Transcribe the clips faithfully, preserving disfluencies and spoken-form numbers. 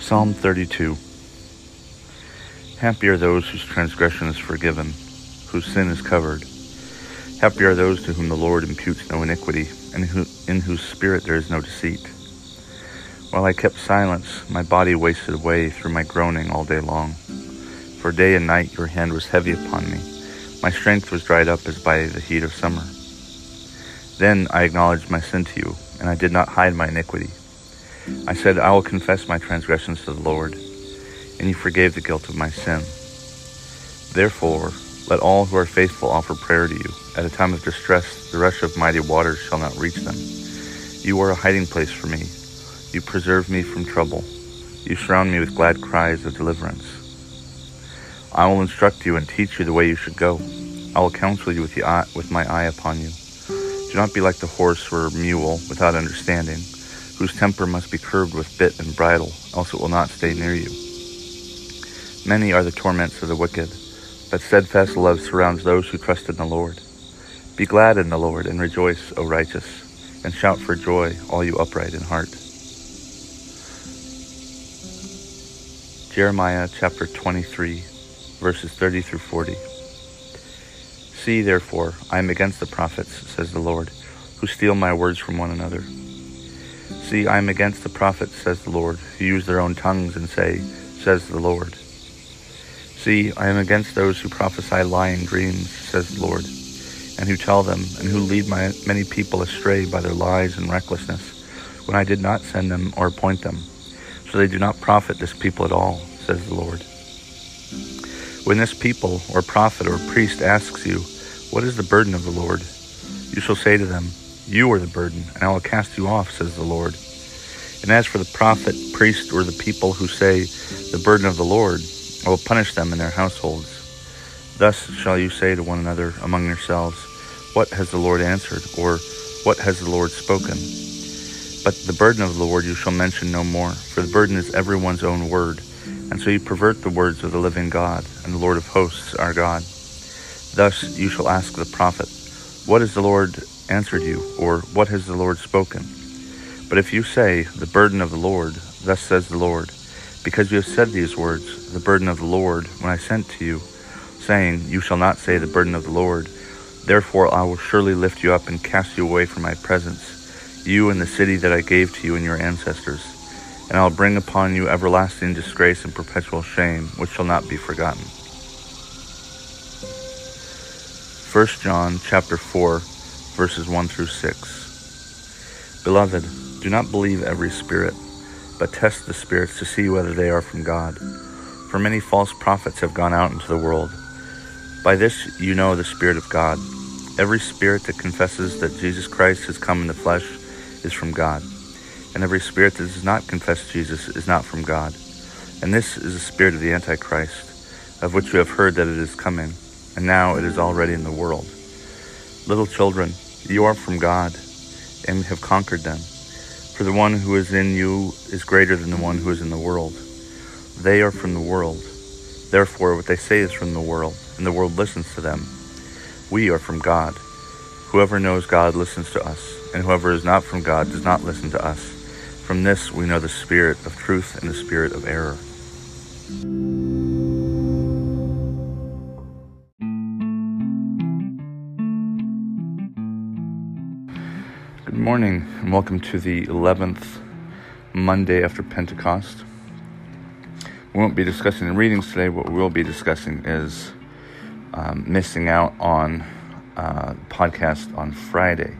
Psalm thirty-two. Happy are those whose transgression is forgiven, whose sin is covered. Happy are those to whom the Lord imputes no iniquity, and who, in whose spirit there is no deceit. While I kept silence, my body wasted away through my groaning all day long. For day and night your hand was heavy upon me. My strength was dried up as by the heat of summer. Then I acknowledged my sin to you, and I did not hide my iniquity. I said, I will confess my transgressions to the Lord, and you forgave the guilt of my sin. Therefore, let all who are faithful offer prayer to you. At a time of distress, the rush of mighty waters shall not reach them. You are a hiding place for me. You preserve me from trouble. You surround me with glad cries of deliverance. I will instruct you and teach you the way you should go. I will counsel you with, the eye, with my eye upon you. Do not be like the horse or mule without understanding, whose temper must be curbed with bit and bridle, else it will not stay near you. Many are the torments of the wicked, but steadfast love surrounds those who trust in the Lord. Be glad in the Lord and rejoice, O righteous, and shout for joy, all you upright in heart. Jeremiah chapter twenty-three, verses thirty through forty. See, therefore, I am against the prophets, says the Lord, who steal my words from one another. See, I am against the prophets, says the Lord, who use their own tongues and say, says the Lord. See, I am against those who prophesy lying dreams, says the Lord, and who tell them, and who lead my many people astray by their lies and recklessness, when I did not send them or appoint them. So they do not profit this people at all, says the Lord. When this people, or prophet, or priest asks you, what is the burden of the Lord? You shall say to them, you are the burden, and I will cast you off, says the Lord. And as for the prophet, priest, or the people who say, the burden of the Lord, I will punish them in their households. Thus shall you say to one another among yourselves, what has the Lord answered, or what has the Lord spoken? But the burden of the Lord you shall mention no more, for the burden is everyone's own word, and so you pervert the words of the living God, and the Lord of hosts our God. Thus you shall ask the prophet, what has the Lord answered you, or what has the Lord spoken? But if you say, the burden of the Lord, thus says the Lord, because you have said these words, the burden of the Lord, when I sent to you, saying, you shall not say the burden of the Lord, therefore I will surely lift you up and cast you away from my presence, you and the city that I gave to you and your ancestors, and I will bring upon you everlasting disgrace and perpetual shame, which shall not be forgotten. First John chapter four, verses one through six. Beloved, do not believe every spirit, but test the spirits to see whether they are from God. For many false prophets have gone out into the world. By this you know the Spirit of God. Every spirit that confesses that Jesus Christ has come in the flesh is from God. And every spirit that does not confess Jesus is not from God. And this is the spirit of the Antichrist, of which you have heard that it is coming, and now it is already in the world. Little children, you are from God, and have conquered them. For the one who is in you is greater than the one who is in the world. They are from the world. Therefore, what they say is from the world, and the world listens to them. We are from God. Whoever knows God listens to us, and whoever is not from God does not listen to us. From this we know the spirit of truth and the spirit of error. Good morning, and welcome to the eleventh Monday after Pentecost. We won't be discussing the readings today. What we'll be discussing is um, missing out on uh, podcast on Friday.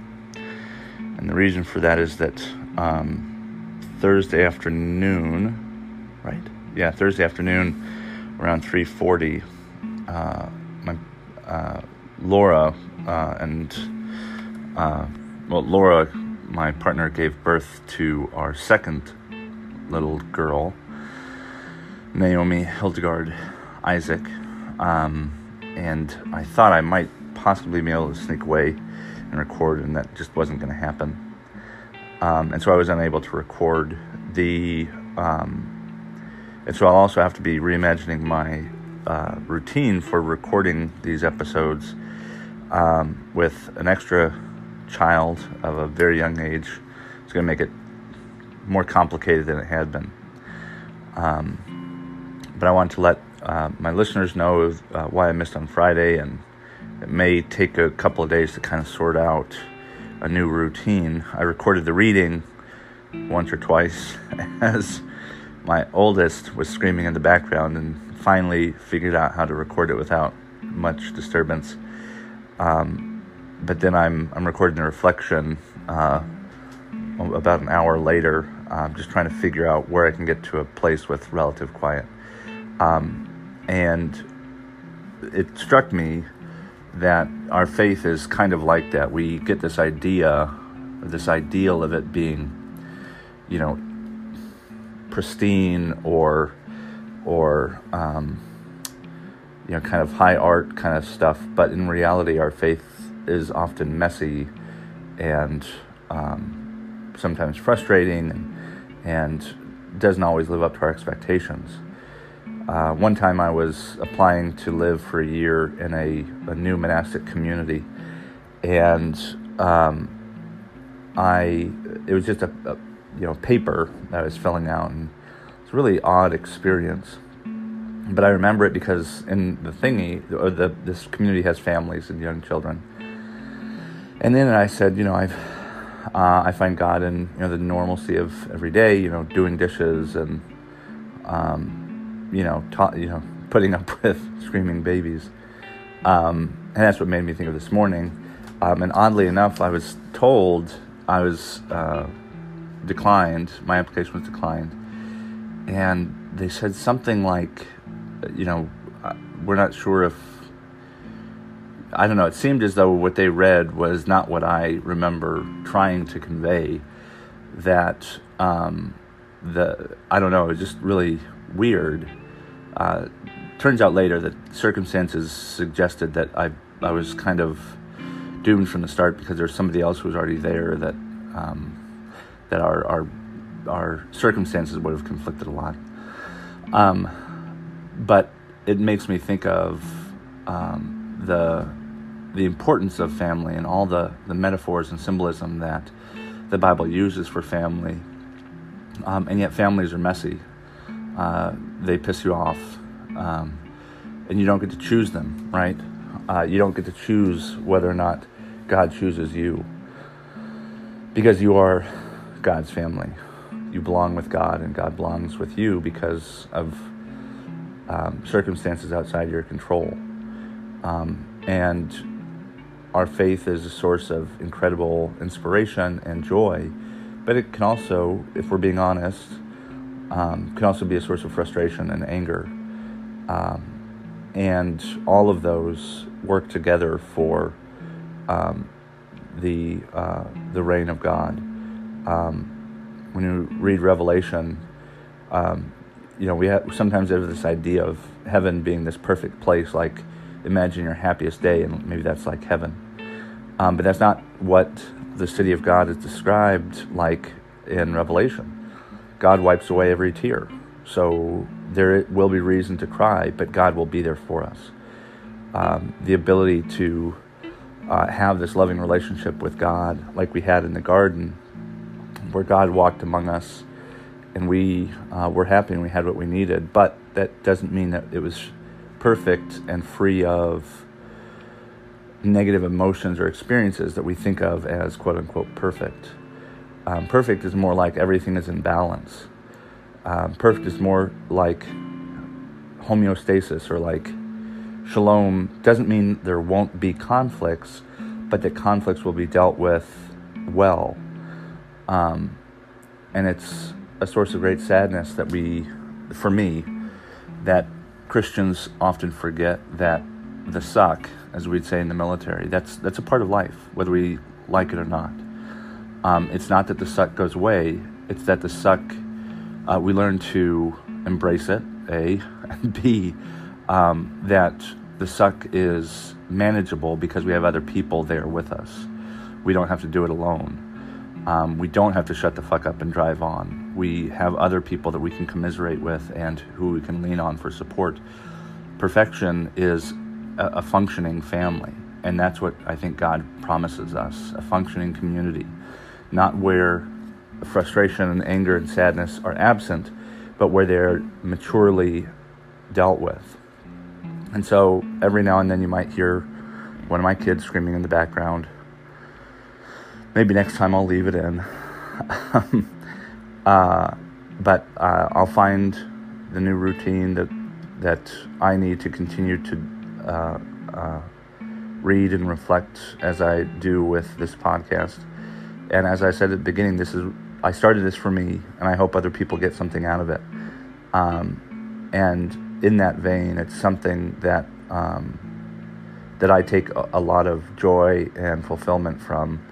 And the reason for that is that um, Thursday afternoon, right? Yeah, Thursday afternoon, around three forty, uh, my uh, Laura uh, and uh, well, Laura, my partner, gave birth to our second little girl, Naomi Hildegard Isaac, um, and I thought I might possibly be able to sneak away and record, and that just wasn't going to happen. Um, and so I was unable to record the, um, and so I'll also have to be reimagining my uh, routine for recording these episodes um, with an extra child of a very young age. It's going to make it more complicated than it had been. Um, but I want to let uh, my listeners know of, uh, why I missed on Friday, and it may take a couple of days to kind of sort out a new routine. I recorded the reading once or twice as my oldest was screaming in the background, and finally figured out how to record it without much disturbance. Um, but then I'm I'm recording the reflection uh, about an hour later. I'm just trying to figure out where I can get to a place with relative quiet. Um, and it struck me that our faith is kind of like that. We get this idea, this ideal of it being, you know, pristine or, or um, you know, kind of high art kind of stuff. But in reality, our faith is often messy and um, sometimes frustrating, and, and doesn't always live up to our expectations. Uh, one time I was applying to live for a year in a, a new monastic community, and um, I it was just a, a you know paper that I was filling out, and it's a really odd experience. But I remember it because in the thingy, or the, this community has families and young children, and then I said, you know, I've uh, I find God in you know the normalcy of every day, you know, doing dishes and. Um, you know, ta- you know, putting up with screaming babies. Um, and that's what made me think of this morning. Um, and oddly enough, I was told I was uh, declined. My application was declined. And they said something like, you know, we're not sure if, I don't know, it seemed as though what they read was not what I remember trying to convey. That, um, the I don't know, it just really... weird. Uh, turns out later that circumstances suggested that I I was kind of doomed from the start, because there's somebody else who was already there that um, that our, our our circumstances would have conflicted a lot. Um, but it makes me think of um, the the importance of family and all the, the metaphors and symbolism that the Bible uses for family. Um, and yet families are messy. Uh, they piss you off, um, and you don't get to choose them, right? Uh, you don't get to choose whether or not God chooses you, because you are God's family. You belong with God, and God belongs with you because of um, circumstances outside your control. Um, and our faith is a source of incredible inspiration and joy, but it can also, if we're being honest, Um, can also be a source of frustration and anger. Um, and all of those work together for um, the uh, the reign of God. Um, when you read Revelation, um, you know, we have, sometimes have this idea of heaven being this perfect place, like imagine your happiest day, and maybe that's like heaven. Um, but that's not what the city of God is described like in Revelation. God wipes away every tear, so there will be reason to cry, but God will be there for us. Um, the ability to uh, have this loving relationship with God, like we had in the garden, where God walked among us, and we uh, were happy and we had what we needed, but that doesn't mean that it was perfect and free of negative emotions or experiences that we think of as quote-unquote perfect. Um, perfect is more like everything is in balance. Um, perfect is more like homeostasis, or like shalom. Doesn't mean there won't be conflicts, but that conflicts will be dealt with well. Um, and it's a source of great sadness that we, for me, that Christians often forget that the suck, as we'd say in the military. That's that's a part of life, whether we like it or not. Um, it's not that the suck goes away. It's that the suck, uh, we learn to embrace it, A, and B, um, that the suck is manageable because we have other people there with us. We don't have to do it alone. Um, we don't have to shut the fuck up and drive on. We have other people that we can commiserate with and who we can lean on for support. Perfection is a, a functioning family, and that's what I think God promises us, a functioning community, not where frustration and anger and sadness are absent, but where they're maturely dealt with. And so every now and then you might hear one of my kids screaming in the background. Maybe next time I'll leave it in. uh, but uh, I'll find the new routine that that I need to continue to uh, uh, read and reflect as I do with this podcast. And as I said at the beginning, this is I started this for me, and I hope other people get something out of it. Um, and in that vein, it's something that um, that I take a, a lot of joy and fulfillment from.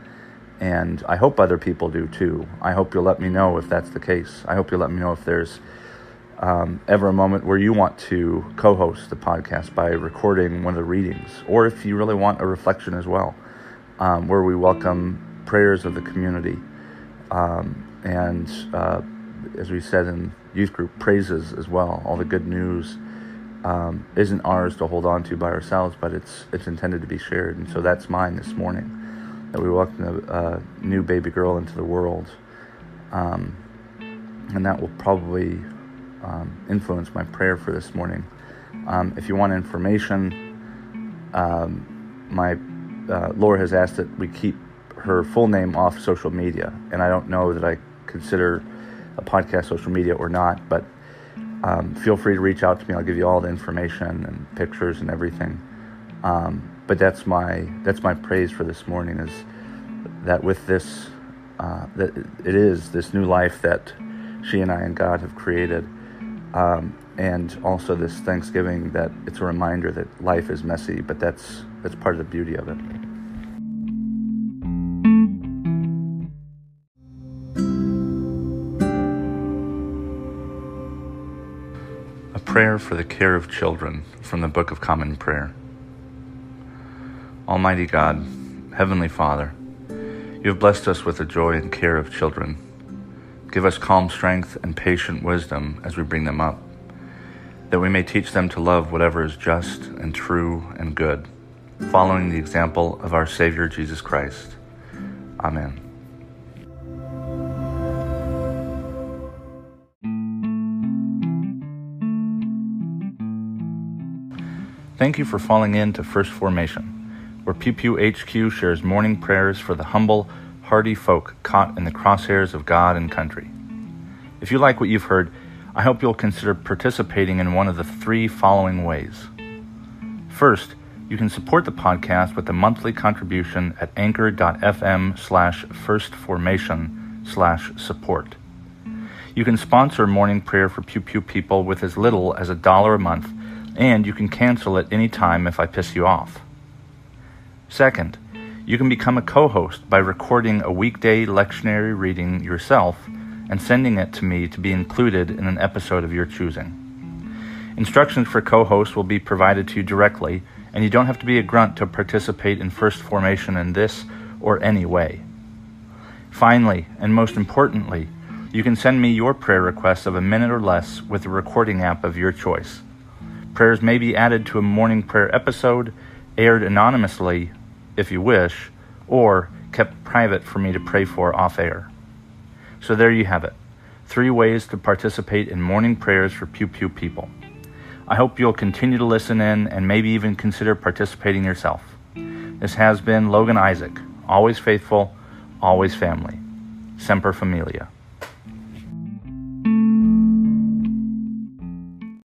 And I hope other people do too. I hope you'll let me know if that's the case. I hope you'll let me know if there's um, ever a moment where you want to co-host the podcast by recording one of the readings, or if you really want a reflection as well, um, where we welcome prayers of the community. Um, and uh, as we said in youth group, praises as well. All the good news um, isn't ours to hold on to by ourselves, but it's it's intended to be shared. And so that's mine this morning. That we welcomed a uh, new baby girl into the world, um, and that will probably um, influence my prayer for this morning. Um, if you want information, um, my uh, Laura has asked that we keep her full name off social media, and I don't know that I consider a podcast social media or not, but um, feel free to reach out to me. I'll give you all the information and pictures and everything. Um, But that's my that's my praise for this morning, is that with this, uh, that it is this new life that she and I and God have created, um, and also this Thanksgiving, that it's a reminder that life is messy, but that's that's part of the beauty of it. A prayer for the care of children from the Book of Common Prayer. Almighty God, Heavenly Father, you have blessed us with the joy and care of children. Give us calm strength and patient wisdom as we bring them up, that we may teach them to love whatever is just and true and good, following the example of our Savior Jesus Christ. Amen. Thank you for falling into First Formation, where Pew Pew H Q shares morning prayers for the humble, hardy folk caught in the crosshairs of God and country. If you like what you've heard, I hope you'll consider participating in one of the three following ways. First, you can support the podcast with a monthly contribution at anchor.fm slash firstformation slash support. You can sponsor morning prayer for Pew Pew people with as little as a dollar a month, and you can cancel at any time if I piss you off. Second, you can become a co-host by recording a weekday lectionary reading yourself and sending it to me to be included in an episode of your choosing. Instructions for co-hosts will be provided to you directly, and you don't have to be a grunt to participate in First Formation in this or any way. Finally, and most importantly, you can send me your prayer requests of a minute or less with the recording app of your choice. Prayers may be added to a morning prayer episode, aired anonymously, if you wish, or kept private for me to pray for off-air. So there you have it, three ways to participate in morning prayers for Pew Pew people. I hope you'll continue to listen in and maybe even consider participating yourself. This has been Logan Isaac, always faithful, always family. Semper Familia.